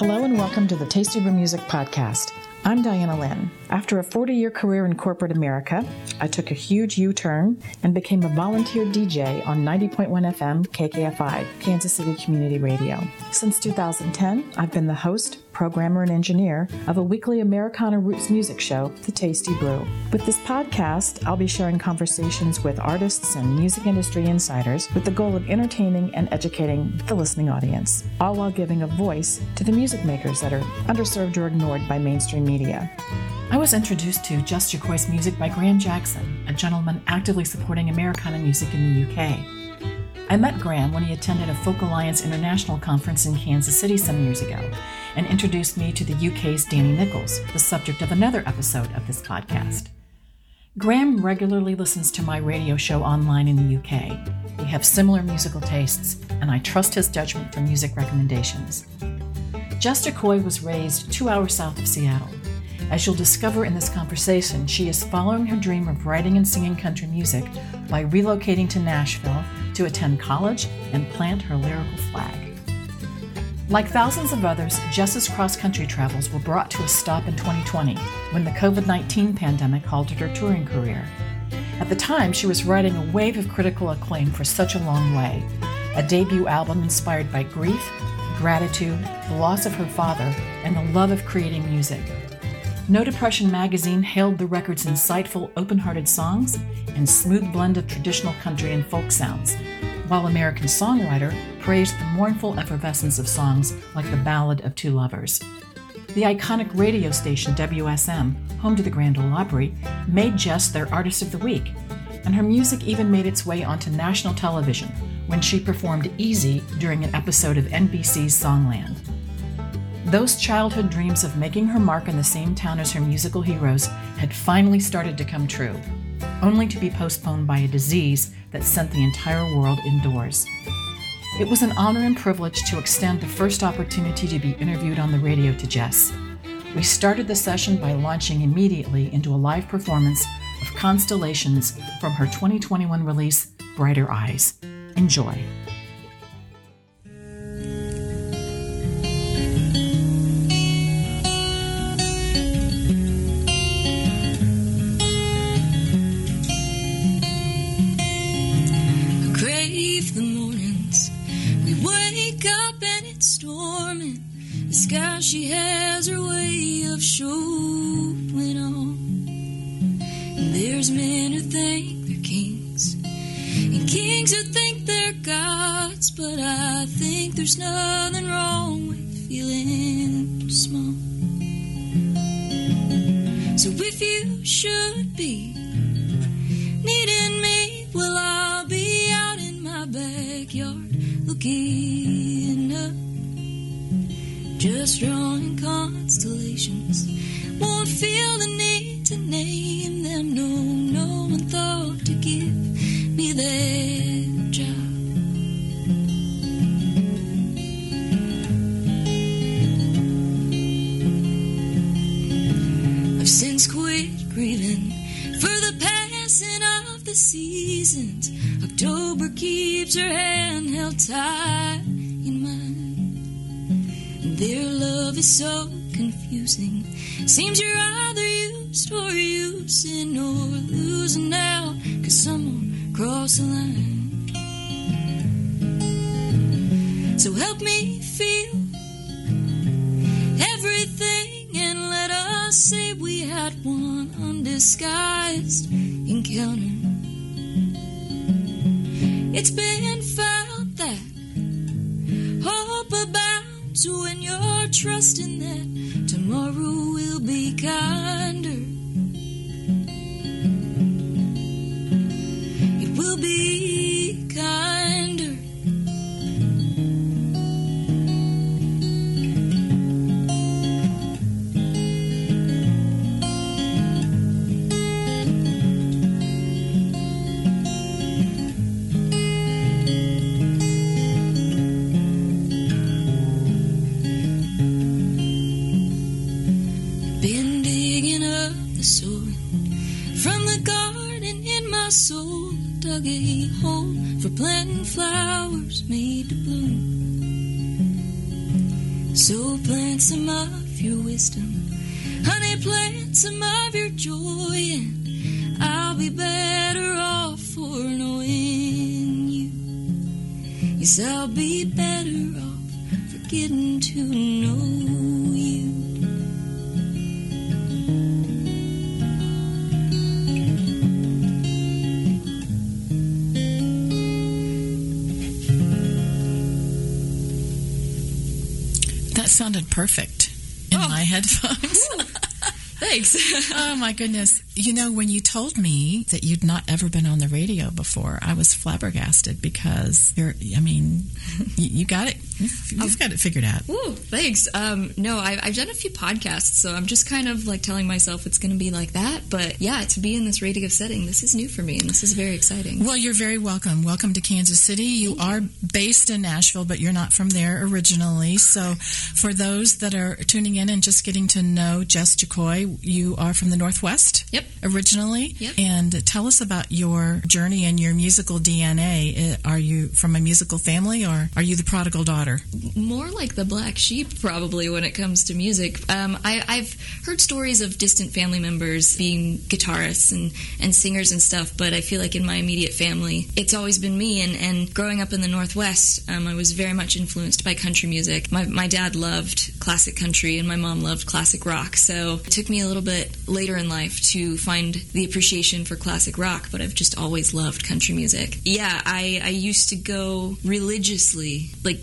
Hello and welcome to the Tasty Brew Music Podcast. I'm Diana Lynn. After a 40-year career in corporate America, I took a huge U-turn and became a volunteer DJ on 90.1 FM KKFI, Kansas City Community Radio. Since 2010, I've been the host, programmer, and engineer of a weekly Americana Roots music show, The Tasty Brew. With this podcast, I'll be sharing conversations with artists and music industry insiders with the goal of entertaining and educating the listening audience, all while giving a voice to the music makers that are underserved or ignored by mainstream media. I was introduced to Jess Jocoy's music by Graham Jackson, a gentleman actively supporting Americana music in the UK. I met Graham when he attended a Folk Alliance International conference in Kansas City some years ago and introduced me to the UK's Danny Nichols, the subject of another episode of this podcast. Graham regularly listens to my radio show online in the UK. We have similar musical tastes, and I trust his judgment for music recommendations. Jessica Coy was raised 2 hours south of Seattle. As you'll discover in this conversation, she is following her dream of writing and singing country music by relocating to Nashville to attend college and plant her lyrical flag. Like thousands of others, Jess's cross-country travels were brought to a stop in 2020 when the COVID-19 pandemic halted her touring career. At the time, she was writing a wave of critical acclaim for Such a Long Way, a debut album inspired by grief, gratitude, the loss of her father, and the love of creating music. No Depression magazine hailed the record's insightful, open-hearted songs and smooth blend of traditional country and folk sounds, while American Songwriter praised the mournful effervescence of songs like The Ballad of Two Lovers. The iconic radio station WSM, home to the Grand Ole Opry, made Jess their Artist of the Week, and her music even made its way onto national television when she performed Easy during an episode of NBC's Songland. Those childhood dreams of making her mark in the same town as her musical heroes had finally started to come true, only to be postponed by a disease that sent the entire world indoors. It was an honor and privilege to extend the first opportunity to be interviewed on the radio to Jess. We started the session by launching immediately into a live performance of Constellations from her 2021 release, Brighter Eyes. Enjoy. She has her way of shuffling on. And there's men who think they're kings, and kings who think they're gods. But I think there's nothing wrong with feeling small. So if you should be needing me, well, I'll be out in my backyard looking up. Just drawing constellations. Won't feel the need to name them. No one thought to give me that job. I've since quit grieving for the passing of the seasons. October keeps her hand held tight in mine. Their love is so confusing. Seems you're either used or using or losing now, 'cause someone crossed the line. So help me feel everything and let us say we had one undisguised encounter. It's been found that hope about. So when you're trusting that tomorrow will be kinder, it will be kinder. Been big So plant some of your wisdom, honey, plant some of your joy, and I'll be better off for knowing you. Yes, I'll be better off for getting to know you. Sounded perfect in my headphones. Thanks. Oh, my goodness. You know, when you told me that you'd not ever been on the radio before, I was flabbergasted because, you got it. You've got it figured out. Ooh, thanks. No, I've done a few podcasts, so I'm just kind of like telling myself it's going to be like that. But yeah, to be in this radio setting, this is new for me, and this is very exciting. Well, you're very welcome. Welcome to Kansas City. You are based in Nashville, but you're not from there originally. So for those that are tuning in and just getting to know Jess Jocoy, you are from the Northwest. Yep. Originally. Yep. And tell us about your journey and your musical DNA. Are you from a musical family, or are you the prodigal daughter? More like the black sheep, probably, when it comes to music. I've heard stories of distant family members being guitarists and singers and stuff, but I feel like in my immediate family, it's always been me. And growing up in the Northwest, I was very much influenced by country music. My dad loved classic country, and my mom loved classic rock. So it took me a little bit later in life to find the appreciation for classic rock, but I've just always loved country music. Yeah, I used to go religiously, like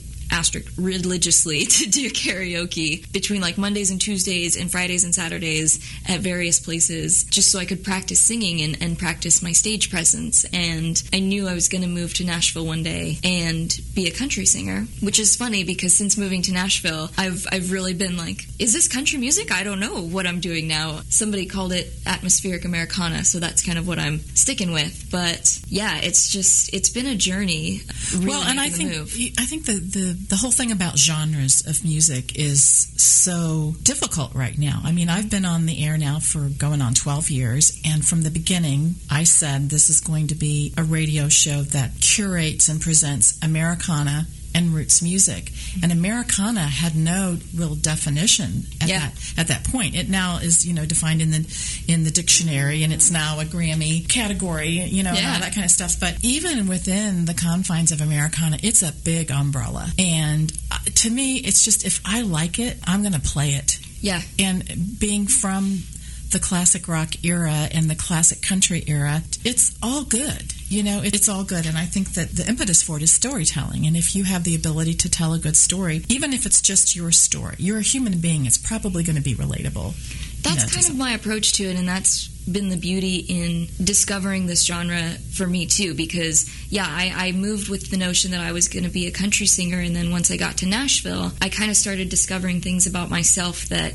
religiously, to do karaoke between like Mondays and Tuesdays and Fridays and Saturdays at various places, just so I could practice singing and practice my stage presence. And I knew I was going to move to Nashville one day and be a country singer, which is funny because since moving to Nashville, I've really been like, is this country music? I don't know what I'm doing now. Somebody called it atmospheric Americana, so that's kind of what I'm sticking with. But yeah, it's been a journey. Really, well, and I think the whole thing about genres of music is so difficult right now. I mean, I've been on the air now for going on 12 years, and from the beginning, I said this is going to be a radio show that curates and presents Americana and roots music. And Americana had no real definition at that point. It now is, defined in the dictionary, and it's now a Grammy category, and all that kind of stuff. But even within the confines of Americana, it's a big umbrella. And to me, it's just, if I like it, I'm going to play it. Yeah. And being from the classic rock era and the classic country era, it's all good. It's all good. And I think that the impetus for it is storytelling. And if you have the ability to tell a good story, even if it's just your story, you're a human being, it's probably going to be relatable. That's kind of my approach to it, and that's been the beauty in discovering this genre for me too, because I moved with the notion that I was going to be a country singer, and then once I got to Nashville, I kind of started discovering things about myself that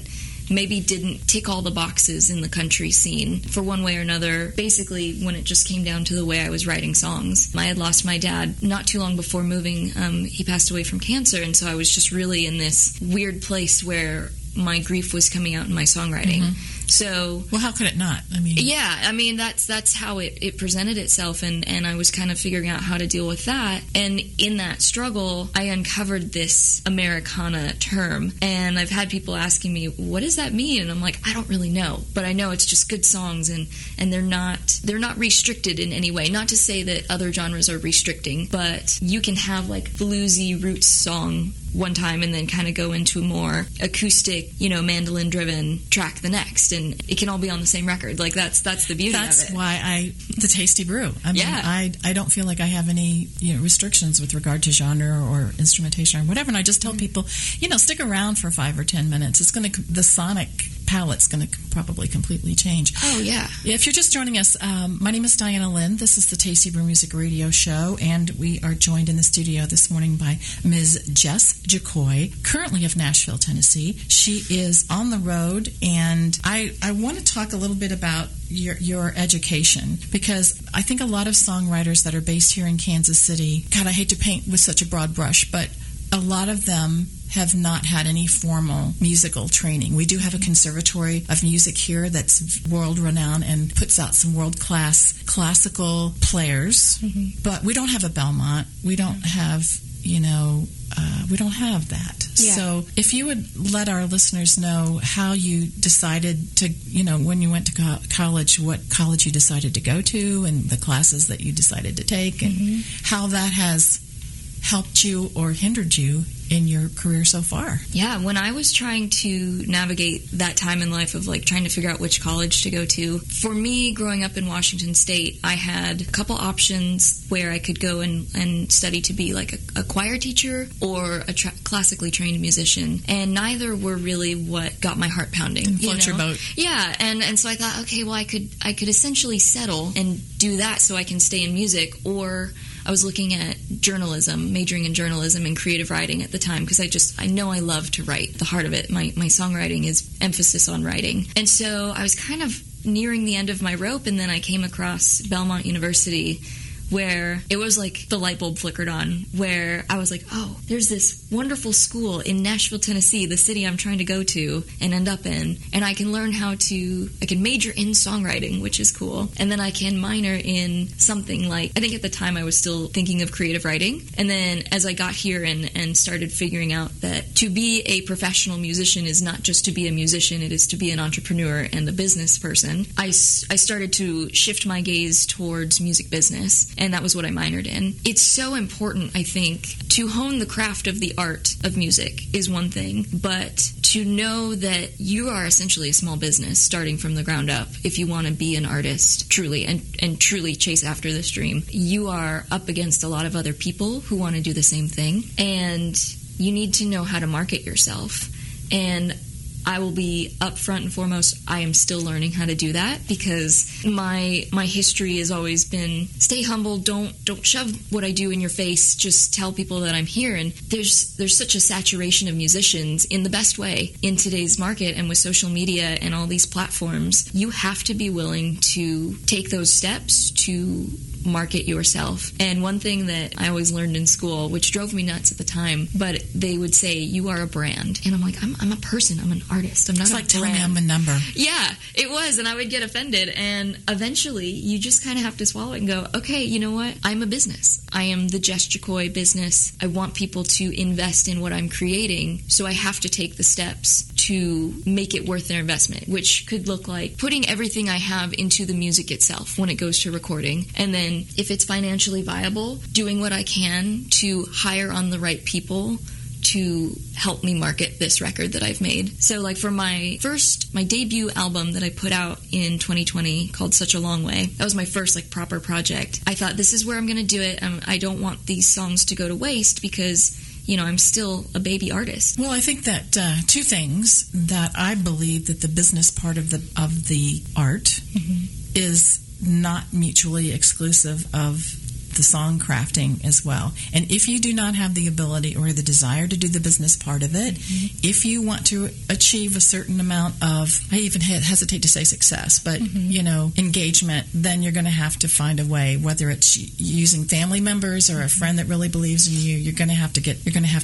maybe didn't tick all the boxes in the country scene for one way or another. Basically, when it just came down to the way I was writing songs, I had lost my dad not too long before moving. He passed away from cancer, and so I was just really in this weird place where my grief was coming out in my songwriting. Mm-hmm. So, well, how could it not? That's how it presented itself, and I was kind of figuring out how to deal with that. And in that struggle, I uncovered this Americana term, and I've had people asking me, what does that mean? And I'm like, I don't really know, but I know it's just good songs, and they're not restricted in any way. Not to say that other genres are restricting, but you can have like bluesy roots song one time and then kind of go into a more acoustic, mandolin driven track the next, and it can all be on the same record. Like that's the beauty of it. That's why the Tasty Brew. I don't feel like I have any restrictions with regard to genre or instrumentation or whatever. And I just tell people, stick around for 5 or 10 minutes. It's going to the sonic palette's going to probably completely change. Oh, yeah. If you're just joining us, my name is Diana Lynn. This is the Tasty Brew Music Radio Show, and we are joined in the studio this morning by Ms. Jess Jocoy, currently of Nashville, Tennessee. She is on the road, and I want to talk a little bit about your education, because I think a lot of songwriters that are based here in Kansas City, God, I hate to paint with such a broad brush, but a lot of them have not had any formal musical training. We do have a conservatory of music here that's world-renowned and puts out some world-class classical players, but we don't have a Belmont. We don't have we don't have that. Yeah. So if you would let our listeners know how you decided to, you know, when you went to college, what college you decided to go to and the classes that you decided to take and how that has helped you or hindered you in your career so far. Yeah, when I was trying to navigate that time in life of like trying to figure out which college to go to, for me growing up in Washington State, I had a couple options where I could go and study to be like a choir teacher or a classically trained musician, and neither were really what got my heart pounding. Didn't float your boat. Yeah, and so I thought, okay, well I could essentially settle and do that so I can stay in music, or I was looking at journalism, majoring in journalism and creative writing at the time because I know I love to write. The heart of it, my songwriting is emphasis on writing. And so I was kind of nearing the end of my rope, and then I came across Belmont University, where it was like the light bulb flickered on, where I was like, oh, there's this wonderful school in Nashville, Tennessee, the city I'm trying to go to and end up in, and I can learn I can major in songwriting, which is cool, and then I can minor in something like, I think at the time I was still thinking of creative writing, and then as I got here and started figuring out that to be a professional musician is not just to be a musician, it is to be an entrepreneur and a business person, I started to shift my gaze towards music business. And that was what I minored in. It's so important, I think, to hone the craft of the art of music is one thing, but to know that you are essentially a small business starting from the ground up if you want to be an artist truly and truly chase after this dream. You are up against a lot of other people who want to do the same thing, and you need to know how to market yourself. And I will be upfront and foremost, I am still learning how to do that because my history has always been stay humble, don't shove what I do in your face, just tell people that I'm here. And there's such a saturation of musicians in the best way in today's market, and with social media and all these platforms, you have to be willing to take those steps to market yourself. And one thing that I always learned in school, which drove me nuts at the time, but they would say, you are a brand. And I'm like, I'm a person. I'm an artist. I'm not a brand. It's like telling them a number. Yeah, it was. And I would get offended. And eventually, you just kind of have to swallow it and go, okay, you know what? I'm a business. I am the Jess Jocoy business. I want people to invest in what I'm creating. So I have to take the steps to make it worth their investment, which could look like putting everything I have into the music itself when it goes to recording. And then if it's financially viable, doing what I can to hire on the right people to help me market this record that I've made. So like for my debut album that I put out in 2020 called Such a Long Way, that was my first like proper project. I thought this is where I'm going to do it. I don't want these songs to go to waste because, you know, I'm still a baby artist. Well, I think that two things that I believe that the business part of the art is not mutually exclusive of the song crafting as well. And if you do not have the ability or the desire to do the business part of it, if you want to achieve a certain amount of, I even hesitate to say success, but, you know, engagement, then you're going to have to find a way, whether it's using family members or a friend that really believes in you, you're going to have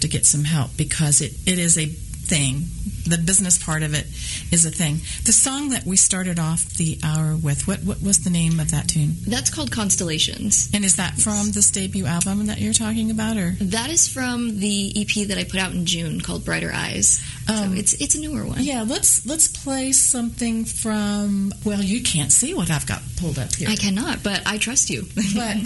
to get some help because it is a thing. The business part of it is a thing. The song that we started off the hour with, what was the name of that tune? That's called Constellations. And is that from this debut album that you're talking about, or that is from the EP that I put out in June called Brighter Eyes? So it's a newer one. Yeah, let's play something from. Well, you can't see what I've got pulled up here. I cannot, but I trust you. But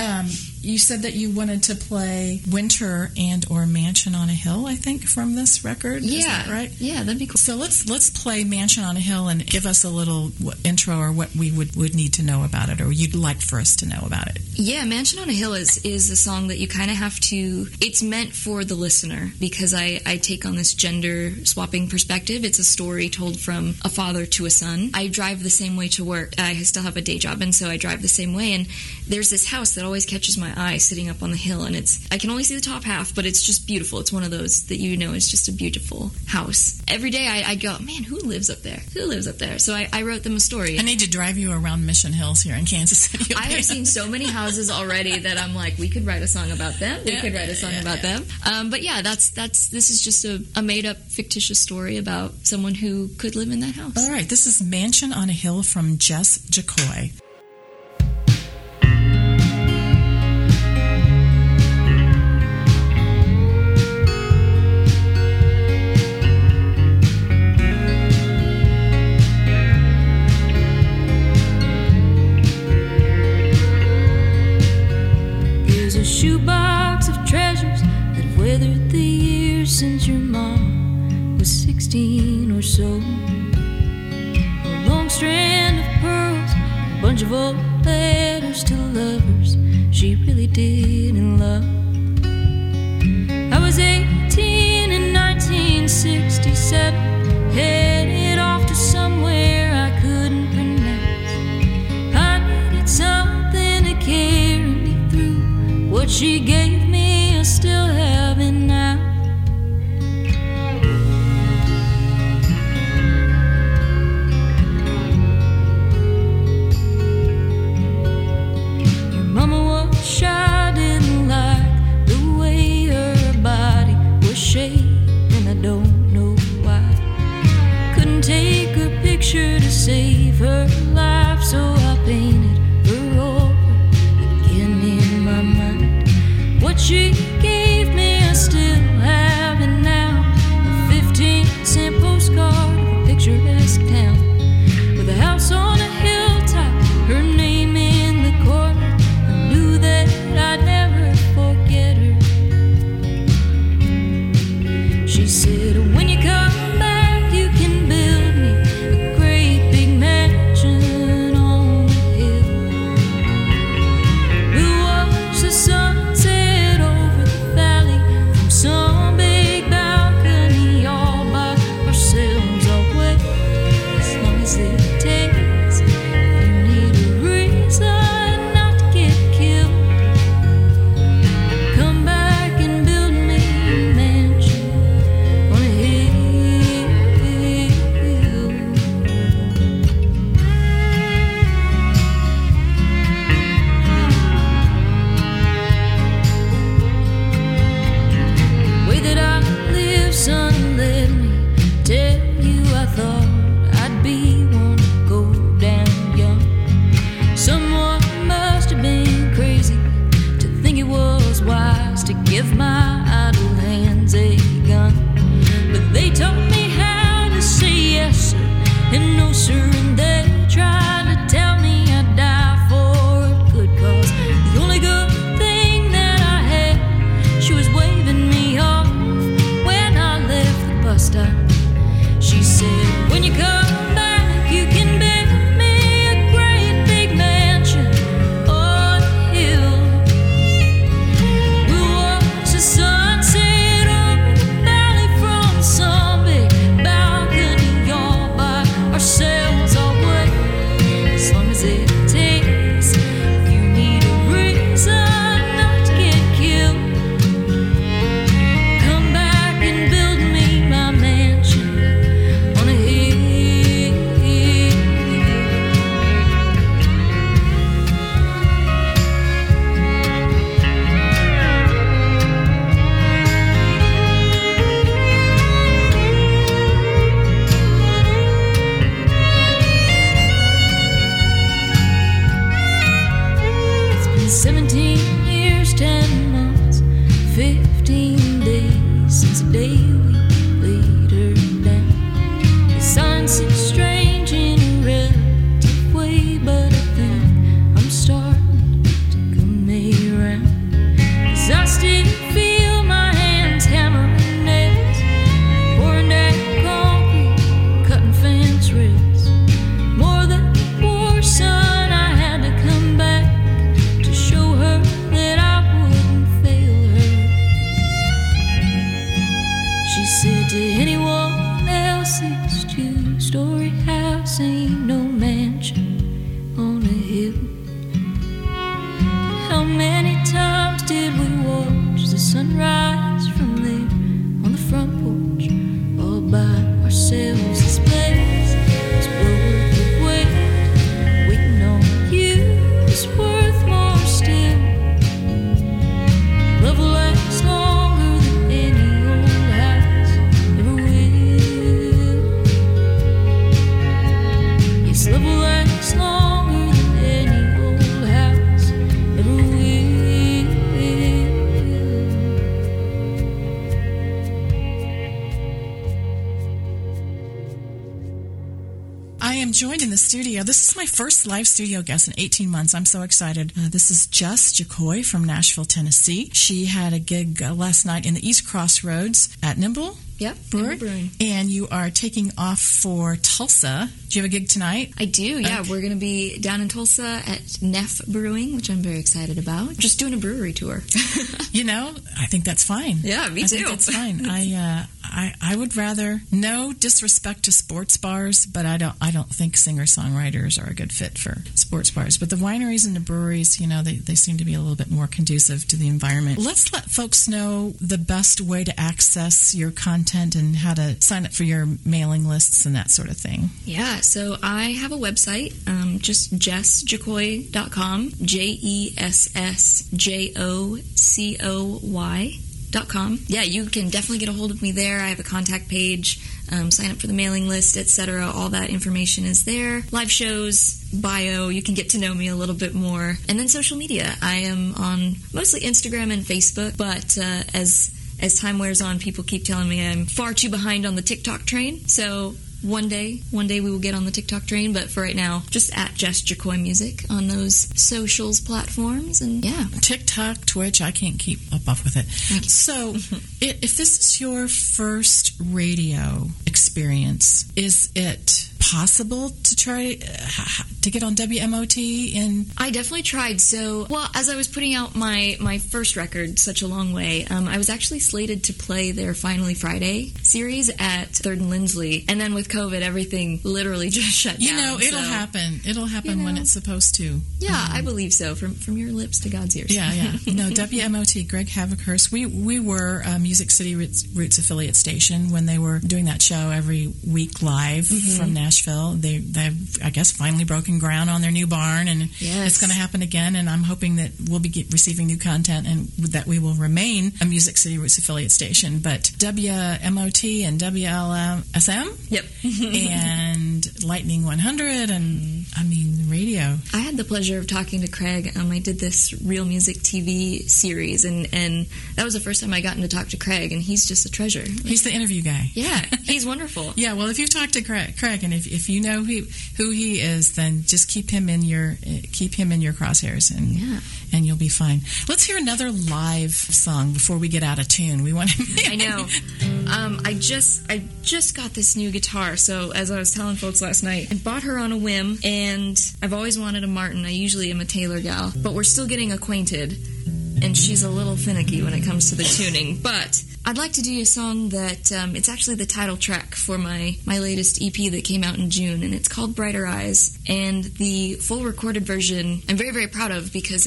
you said that you wanted to play Winter and/or Mansion on a Hill, I think, from this record. Yeah, is that right? Yeah, that'd be cool. So let's play Mansion on a Hill and give us a little intro or what we would need to know about it, or you'd like for us to know about it. Yeah, Mansion on a Hill is a song that you kind of have to. It's meant for the listener because I take on this gender swapping perspective. It's a story told from a father to a son. I drive the same way to work. I still have a day job, and so I drive the same way. And there's this house that always catches my eye sitting up on the hill, and I can only see the top half, but it's just beautiful. It's one of those that you know is just a beautiful house. Every day I go, man, who lives up there? Who lives up there? So I wrote them a story. I need to drive you around Mission Hills here in Kansas City. I have seen so many houses already that I'm like, we could write a song about them. We could write a song about them. But yeah, this is just a made-up fictitious story about someone who could live in that house. All right, this is Mansion on a Hill from Jess Jocoy. since your mom was 16 or so. A long strand of pearls, a bunch of old letters to lovers she really didn't love. I was 18 in 1967, headed off to somewhere I couldn't pronounce. I needed something to carry me through. What she gave me I still have it now. I didn't like the way her body was shaped, and I don't know why. Couldn't take her picture to save her life, so I painted her over again in my mind. What she gave me I still have it now. A 15-cent postcard of a picturesque town with a house on a hilltop, her name in the corner. I'd never forget her. She said, when you come back, you can build me a great big mansion on a hill. We'll watch the sunset over the valley from some big balcony all by ourselves. I'll wait as long as it takes. If you need a reason to give my idle hands a gun. But they taught me how to say yes, sir, and no, sir, and they tried to tell me I'd die for a good cause. The only good thing that I had, she was waving me off when I left the bus stop. She said, when you come back, you can be longer than any old house ever will. I am joined in the studio. This is my first live studio guest in 18 months. I'm so excited. This is Jess Jocoy from Nashville, Tennessee. She had a gig last night in the East Crossroads at Nimble. Yep, Brewing. And you are taking off for Tulsa. Do you have a gig tonight? I do, yeah. We're going to be down in Tulsa at Neff Brewing, which I'm very excited about. Just doing a brewery tour. You know, I think that's fine. Yeah, me too. I think that's fine. I would rather, no disrespect to sports bars, but I don't think singer-songwriters are a good fit for sports bars. But the wineries and the breweries, you know, they seem to be a little bit more conducive to the environment. Let's let folks know the best way to access your content and how to sign up for your mailing lists and that sort of thing. Yeah, so I have a website, just jessjocoy.com, jessjocoy.com. Yeah, you can definitely get a hold of me there. I have a contact page, sign up for the mailing list, etc. All that information is there. Live shows, bio, you can get to know me a little bit more. And then social media. I am on mostly Instagram and Facebook, but as time wears on, people keep telling me I'm far too behind on the TikTok train. So one day we will get on the TikTok train. But for right now, just at Jess Jocoy Music on those socials platforms. And yeah. TikTok, Twitch, I can't keep up with it. So if this is your first radio experience, is it possible to try to get on WMOT? And I definitely tried. So, well, as I was putting out my first record, Such a Long Way, I was actually slated to play their Finally Friday series at 3rd and Lindsley, and then with COVID, everything literally just shut down. You know, it'll happen. It'll happen when it's supposed to. Yeah, I believe so. From your lips to God's ears. Yeah, yeah. No, WMOT, Greg Havakhurst. We were a Music City Roots affiliate station when they were doing that show every week live from Nashville. They've, I guess, finally broken ground on their new barn, and it's going to happen again, and I'm hoping that we'll be receiving new content and that we will remain a Music City Roots affiliate station. But WMOT and WLSM and Lightning 100 and, I mean, radio. I had the pleasure of talking to Craig. I did this Real Music TV series, and that was the first time I gotten to talk to Craig, and he's just a treasure. He's the interview guy. Yeah, he's wonderful. Yeah, well, if you've talked to Craig and if you know who he is, then just keep him in your crosshairs, and you'll be fine. Let's hear another live song before we get out of tune. We want to. I know. I just got this new guitar. So as I was telling folks last night, I bought her on a whim, and I've always wanted a Martin. I usually am a Taylor gal, but we're still getting acquainted, and she's a little finicky when it comes to the tuning, but I'd like to do a song that, it's actually the title track for my latest EP that came out in June, and it's called Brighter Eyes, and the full recorded version I'm very, very proud of because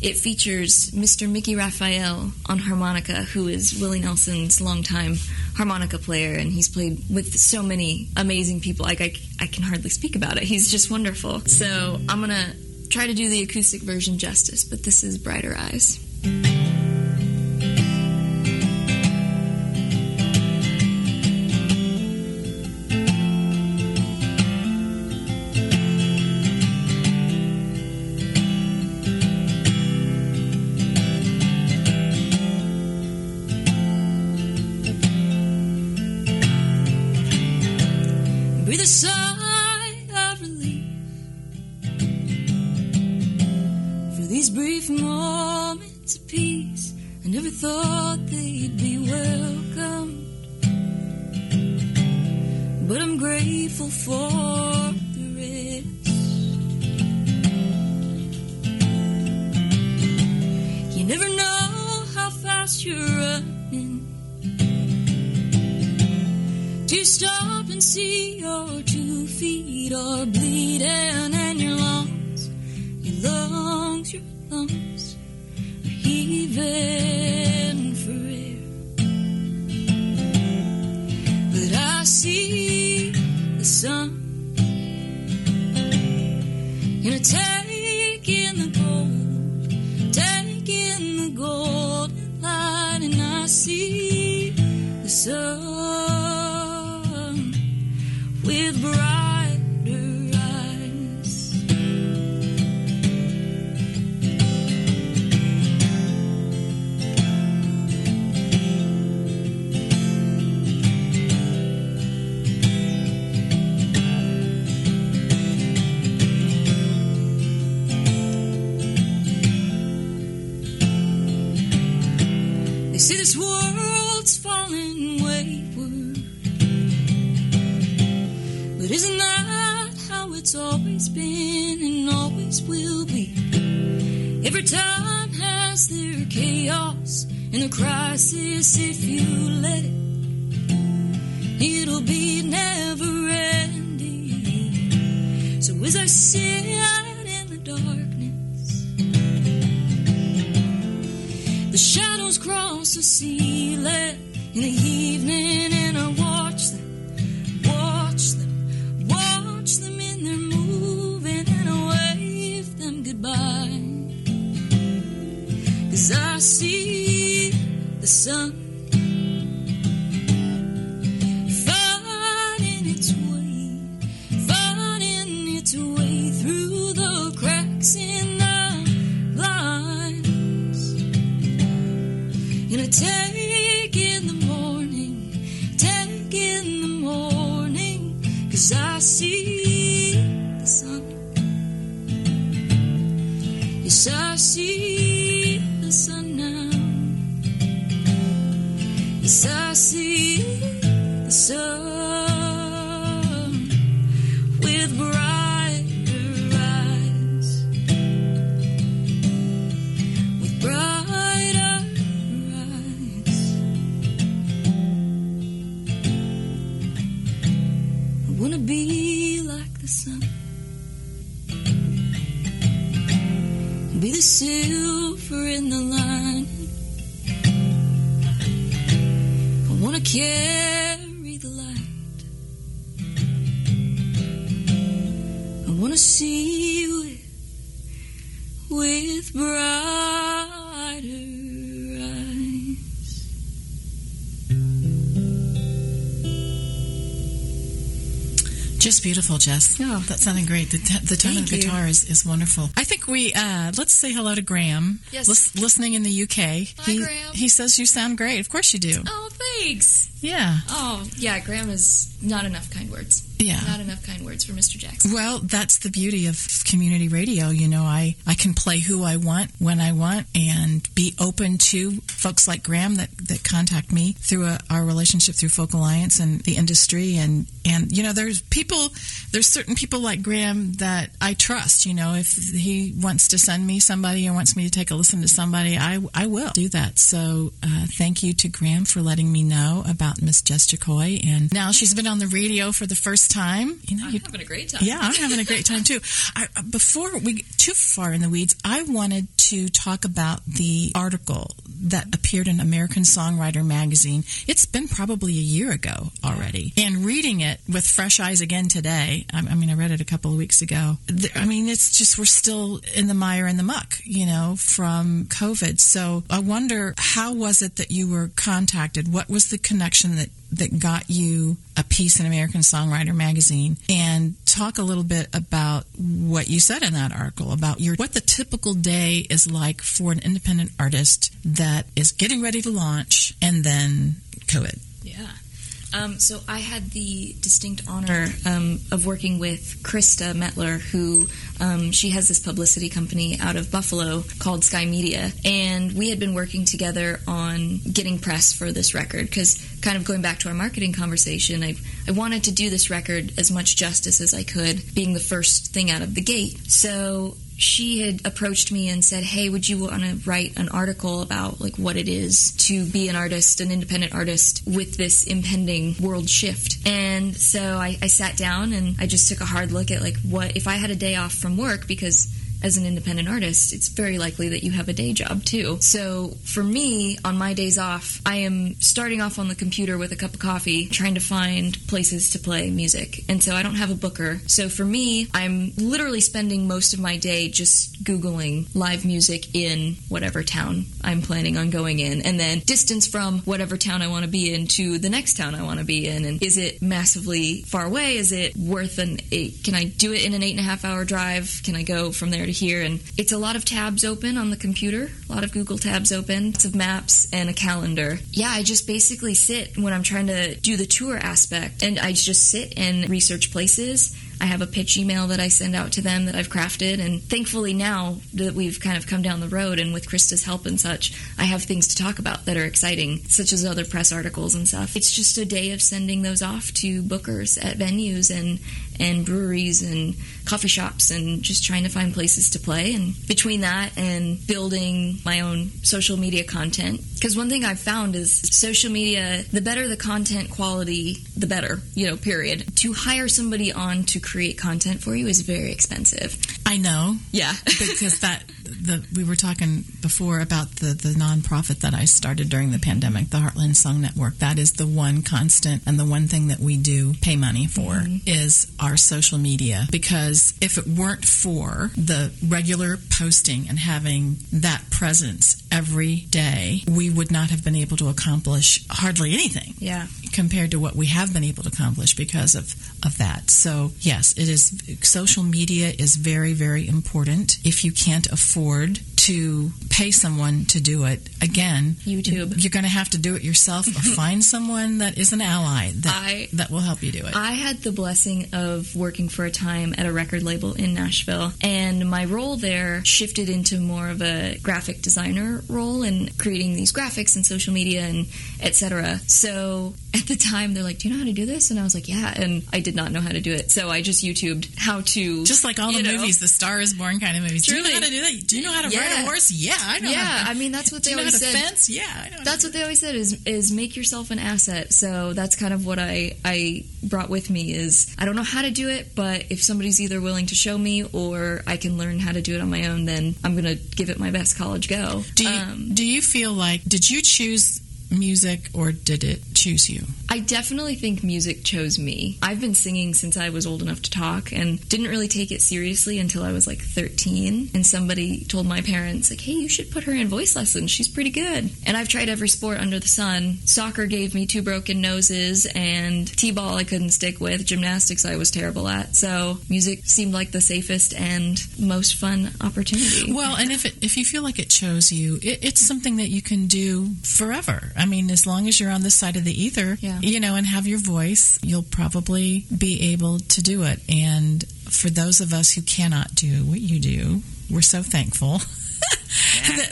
it features Mr. Mickey Raphael on harmonica, who is Willie Nelson's longtime harmonica player, and he's played with so many amazing people, like I can hardly speak about it. He's just wonderful. So I'm going to try to do the acoustic version justice, but this is Brighter Eyes. always will be. Every time has their chaos and the crisis. If you let it, it'll be never ending. So as I sit out in the darkness, the shadows cross the ceiling in the evening, and I watch them. I see the sun finding its way through the cracks in the blinds. And I take in the morning, 'cause I see the sun. Yes, I see the sun. Yes, I see the sun with brighter eyes. I want to be like the sun, be the silver in the line. Carry the light. I want to see you with brighter eyes. Just beautiful, Jess. Yeah, that sounded great. The tone of the guitar is wonderful. I think we let's say hello to Graham. Yes, listening in the UK. Hi, Graham. He says you sound great. Of course you do. Oh, thanks. Yeah. Oh, yeah, Graham is not enough kind words. Yeah. Not enough kind words for Mr. Jackson. Well, that's the beauty of community radio. You know, I can play who I want, when I want, and be open to folks like Graham that contact me through our relationship through Folk Alliance and the industry. And, you know, there's certain people like Graham that I trust. You know, if he wants to send me somebody or wants me to take a listen to somebody, I will do that. So thank you to Graham for letting me know about Miss Jess Jocoy. And now she's been on the radio for the first time. You know, I'm having a great time. Yeah, I'm having a great time too. Before we get too far in the weeds, I wanted to talk about the article that appeared in American Songwriter magazine. It's been probably a year ago already. And reading it with fresh eyes again today, I mean, I read it a couple of weeks ago. I mean, it's just we're still in the mire and the muck, you know, from COVID. So I wonder, how was it that you were contacted? What was the connection that got you a piece in American Songwriter magazine? And talk a little bit about what you said in that article, about what the typical day is like for an independent artist that is getting ready to launch and then COVID. Yeah. So I had the distinct honor of working with Krista Mettler, who she has this publicity company out of Buffalo called Sky Media, and we had been working together on getting press for this record, because kind of going back to our marketing conversation, I wanted to do this record as much justice as I could, being the first thing out of the gate. So she had approached me and said, hey, would you want to write an article about like what it is to be an artist, an independent artist, with this impending world shift? And so I sat down and I just took a hard look at like, what if I had a day off from work, because as an independent artist, it's very likely that you have a day job too. So for me, on my days off, I am starting off on the computer with a cup of coffee, trying to find places to play music. And so I don't have a booker. So for me, I'm literally spending most of my day just Googling live music in whatever town I'm planning on going in, and then distance from whatever town I want to be in to the next town I want to be in. And is it massively far away? Is it worth can I do it in an 8.5 hour drive? Can I go from there to here? And it's a lot of tabs open on the computer, a lot of Google tabs open, lots of maps and a calendar. Yeah, I just basically sit when I'm trying to do the tour aspect, and I just sit and research places. I have a pitch email that I send out to them that I've crafted, and thankfully now that we've kind of come down the road and with Krista's help and such, I have things to talk about that are exciting, such as other press articles and stuff. It's just a day of sending those off to bookers at venues and and breweries and coffee shops and just trying to find places to play. And between that and building my own social media content, because one thing I've found is social media, the better the content quality, the better, period. To hire somebody on to create content for you is very expensive. I know. Yeah. Because we were talking before about the nonprofit that I started during the pandemic, the Heartland Song Network. That is the one constant and the one thing that we do pay money for is our social media. Because if it weren't for the regular posting and having that presence every day, we would not have been able to accomplish hardly anything compared to what we have been able to accomplish because of that. So, yes, it is. Social media is very, very important. If you can't afford to pay someone to do it, again, YouTube. You're going to have to do it yourself or find someone that is an ally that will help you do it. I had the blessing of working for a time at a record label in Nashville, and my role there shifted into more of a graphic designer role and creating these graphics and social media and etc. So at the time, they're like, "Do you know how to do this?" And I was like, "Yeah," and I did not know how to do it, so I just YouTubed how to. Just like all the movies, the Star Is Born kind of movies. Truly. Do you know how to do that? Do you know how to ride a horse? Yeah, I know. Yeah, I mean that's what they always said. Do you know how to fence? Yeah, I know. That's what they always said is make yourself an asset. So that's kind of what I brought with me is I don't know how to do it, but if somebody's either willing to show me or I can learn how to do it on my own, then I'm gonna give it my best college go. Do you feel like did you choose music or did it choose you? I definitely think music chose me. I've been singing since I was old enough to talk and didn't really take it seriously until I was like 13, and somebody told my parents like, "Hey, you should put her in voice lessons. She's pretty good." And I've tried every sport under the sun. Soccer gave me 2 broken noses, and t-ball I couldn't stick with. Gymnastics I was terrible at. So music seemed like the safest and most fun opportunity. Well, and if you feel like it chose you, it's something that you can do forever. I mean, as long as you're on this side of the ether, and have your voice, you'll probably be able to do it. And for those of us who cannot do what you do, we're so thankful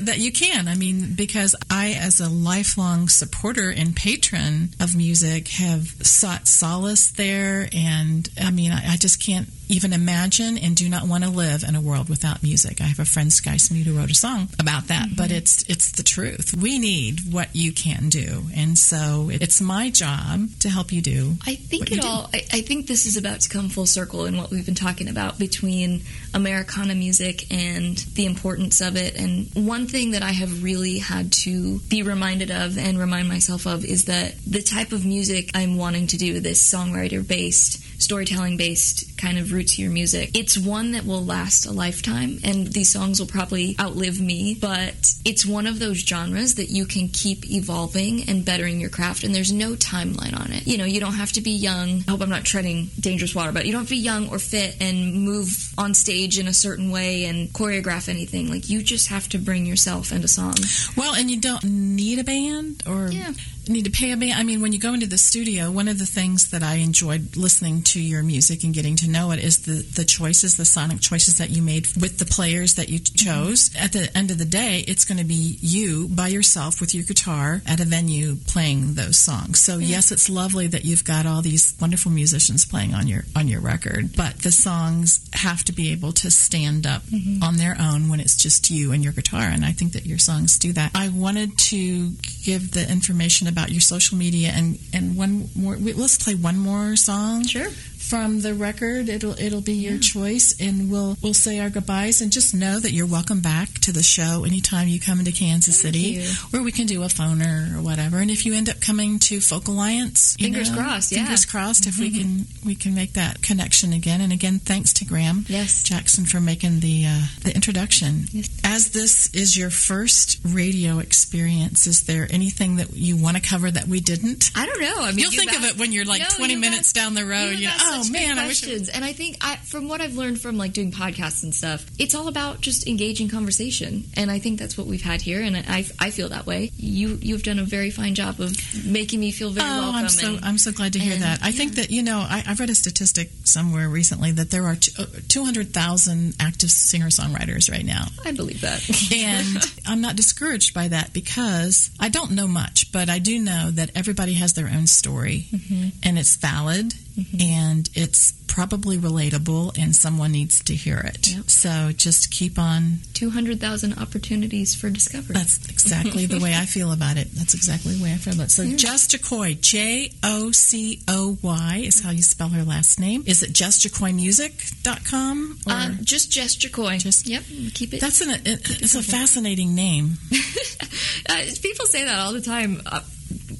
that you can. I mean, because I, as a lifelong supporter and patron of music, have sought solace there. And I mean, I just can't even imagine and do not want to live in a world without music. I have a friend, Sky Media, who wrote a song about that, but it's the truth. We need what you can do. And so it's my job to help you do. I think this is about to come full circle in what we've been talking about between Americana music and the importance of it. And one thing that I have really had to be reminded of and remind myself of is that the type of music I'm wanting to do, this songwriter-based, storytelling-based kind of rootsier music, it's one that will last a lifetime, and these songs will probably outlive me, but it's one of those genres that you can keep evolving and bettering your craft, and there's no timeline on it. You don't have to be young. I hope I'm not treading dangerous water, but you don't have to be young or fit and move on stage in a certain way and choreograph anything. Like, you just have to bring yourself into song. Well, and you don't need a band or... Yeah. Need to pay a band. I mean, when you go into the studio, one of the things that I enjoyed listening to your music and getting to know it is the choices, the sonic choices that you made with the players that you chose. At the end of the day, it's going to be you by yourself with your guitar at a venue playing those songs. So yes, it's lovely that you've got all these wonderful musicians playing on your record, but the songs have to be able to stand up on their own when it's just you and your guitar, and I think that your songs do that. I wanted to give the information about your social media and one more. Let's play one more song. Sure. From the record, it'll be your choice, and we'll say our goodbyes, and just know that you're welcome back to the show anytime you come into Kansas City, where we can do a phoner or whatever. And if you end up coming to Folk Alliance, fingers crossed, if we can make that connection again. And again, thanks to Graham Jackson for making the introduction. Yes. As this is your first radio experience, is there anything that you want to cover that we didn't? I don't know. I mean, you'll think of it when you're like 20 minutes down the road. Oh man, questions. And I think from what I've learned from like doing podcasts and stuff, it's all about just engaging conversation, and I think that's what we've had here, and I feel that way. You've done a very fine job of making me feel very welcome. I'm so glad to hear that. I think that I read a statistic somewhere recently that there are 200,000 active singer-songwriters right now. I believe that, and I'm not discouraged by that, because I don't know much, but I do know that everybody has their own story, and it's valid. And and it's probably relatable, and someone needs to hear it. Yep. So just keep on. 200,000 opportunities for discovery. That's exactly the way I feel about it. That's exactly the way I feel about it. So yeah. Jess Jocoy, Jocoy is how you spell her last name. Is it JessJocoyMusic.com? Just Jess Jocoy. Yep, keep it. That's it's a fascinating name. People say that all the time.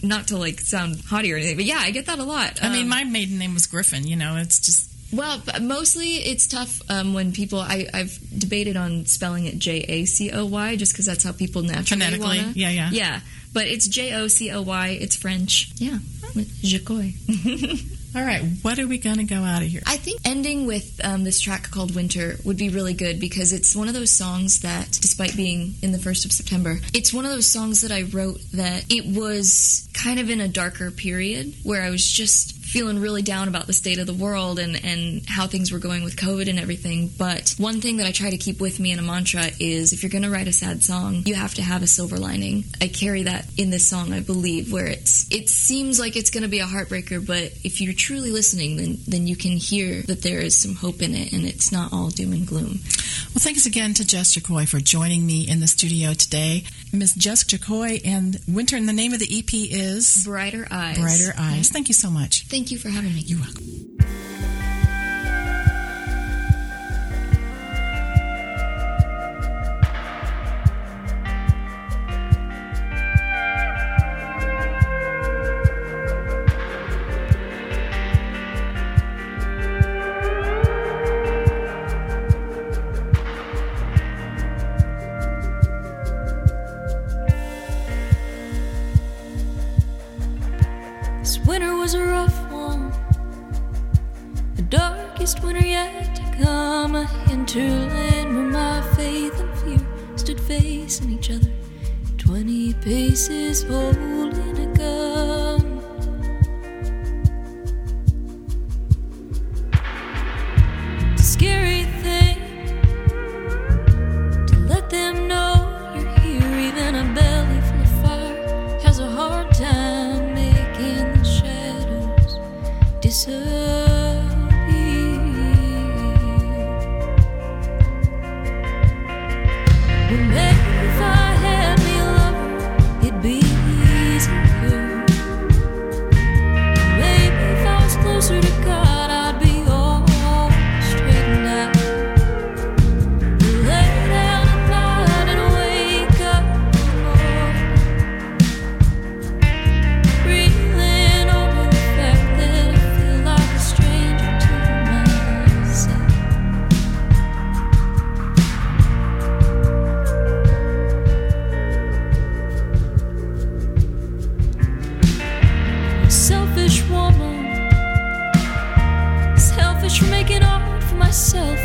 Not to, sound haughty or anything, but yeah, I get that a lot. I mean, my maiden name was Griffin, it's just... Well, mostly it's tough when people... I've debated on spelling it Jacoy, just because that's how people naturally phonetically, wanna. yeah. Yeah, but it's Jocoy, it's French. Yeah, Jocoy. All right, what are we going to go out of here? I think ending with this track called Winter would be really good, because it's one of those songs that, despite being in the 1st of September, it's one of those songs that I wrote that it was kind of in a darker period where I was just feeling really down about the state of the world and how things were going with COVID and everything. But one thing that I try to keep with me in a mantra is, if you're going to write a sad song, you have to have a silver lining. I carry that in this song, I believe, where it seems like it's going to be a heartbreaker, but if you're truly listening, then you can hear that there is some hope in it, and it's not all doom and gloom. Well, thanks again to Jess Jocoy for joining me in the studio today. Miss Jess Jocoy and Winter, and the name of the EP is? Brighter Eyes. Brighter Eyes. Thank you so much. Thank you for having me. You're welcome. Selfish woman, selfish for making art for myself.